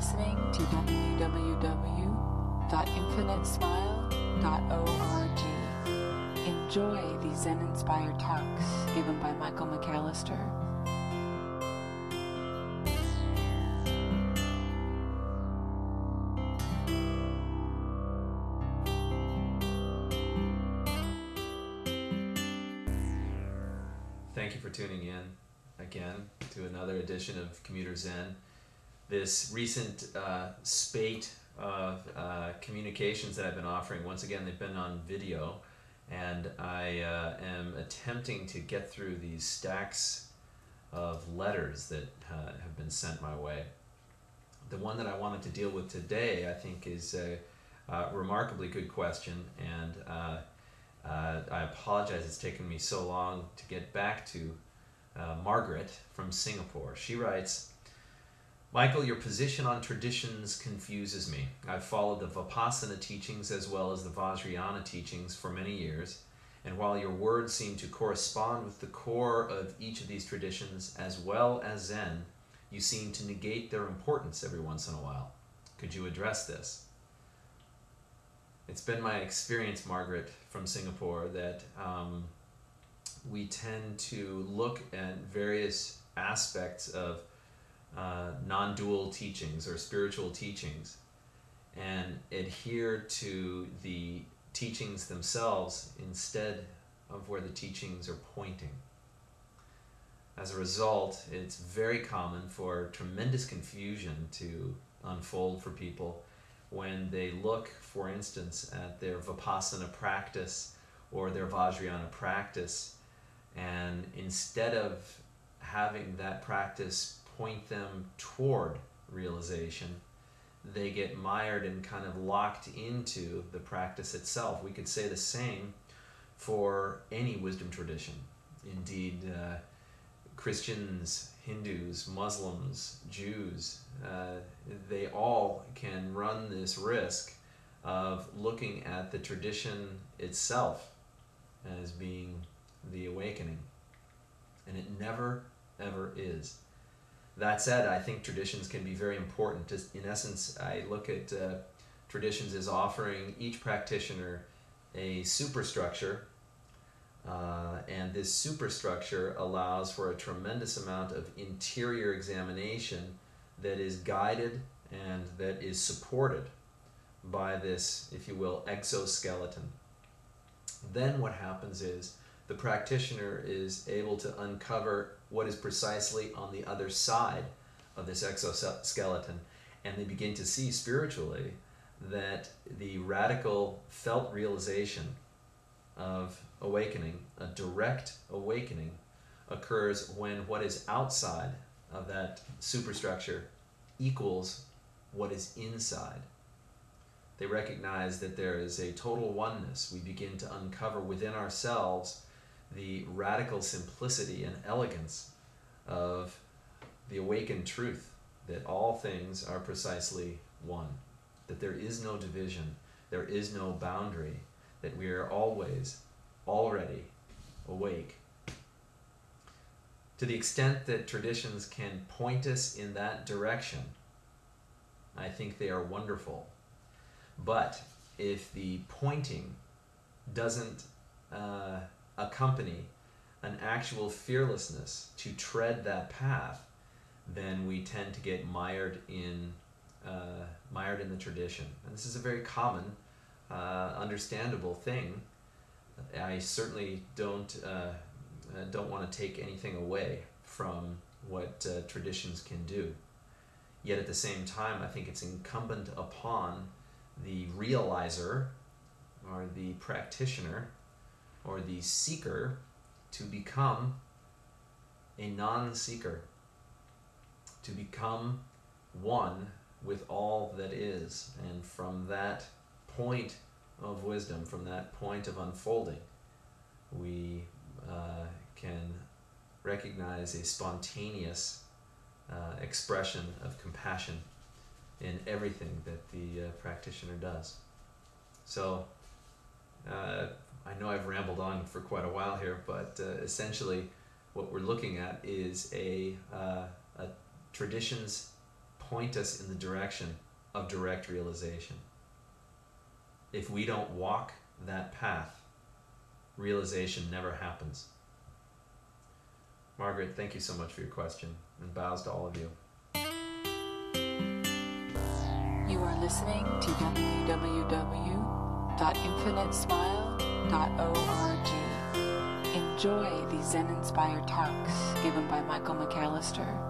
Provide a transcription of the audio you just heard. listening to www.infinitesmile.org. Enjoy these Zen-inspired talks given by Michael McAllister. Thank you for tuning in again to another edition of Commuter Zen. This recent spate of communications that I've been offering, once again they've been on video, and I am attempting to get through these stacks of letters that have been sent my way. The one that I wanted to deal with today, I think, is a remarkably good question, and I apologize it's taken me so long to get back to Margaret from Singapore. She writes, "Michael, your position on traditions confuses me. I've followed the Vipassana teachings as well as the Vajrayana teachings for many years, and while your words seem to correspond with the core of each of these traditions as well as Zen, you seem to negate their importance every once in a while. Could you address this?" It's been my experience, Margaret from Singapore, that we tend to look at various aspects of non-dual teachings or spiritual teachings and adhere to the teachings themselves instead of where the teachings are pointing. As a result, it's very common for tremendous confusion to unfold for people when they look, for instance, at their Vipassana practice or their Vajrayana practice, and instead of having that practice point them toward realization, they get mired and kind of locked into the practice itself. We could say the same for any wisdom tradition. Indeed, Christians, Hindus, Muslims, Jews, they all can run this risk of looking at the tradition itself as being the awakening. And it never, ever is. That said, I think traditions can be very important. Just in essence, I look at traditions as offering each practitioner a superstructure. And this superstructure allows for a tremendous amount of interior examination that is guided and that is supported by this, if you will, exoskeleton. Then what happens is the practitioner is able to uncover what is precisely on the other side of this exoskeleton, and they begin to see spiritually that the radical felt realization of awakening, a direct awakening, occurs when what is outside of that superstructure equals what is inside. They recognize that there is a total oneness. We begin to uncover within ourselves the radical simplicity and elegance of the awakened truth, that all things are precisely one, that there is no division, there is no boundary, that we are always already awake. To the extent that traditions can point us in that direction, I think they are wonderful. But if the pointing doesn't accompany an actual fearlessness to tread that path, then we tend to get mired in the tradition. And this is a very common understandable thing. I certainly don't want to take anything away from what traditions can do. Yet at the same time, I think it's incumbent upon the realizer or the practitioner or the seeker to become a non-seeker, to become one with all that is, and from that point of wisdom, from that point of unfolding, we can recognize a spontaneous expression of compassion in everything that the practitioner does. So I know I've rambled on for quite a while here, but essentially what we're looking at is a tradition's point us in the direction of direct realization. If we don't walk that path, realization never happens. Margaret, thank you so much for your question, and bows to all of you. You are listening to www.infinitesmile.org. Enjoy these Zen-inspired talks given by Michael McAllister.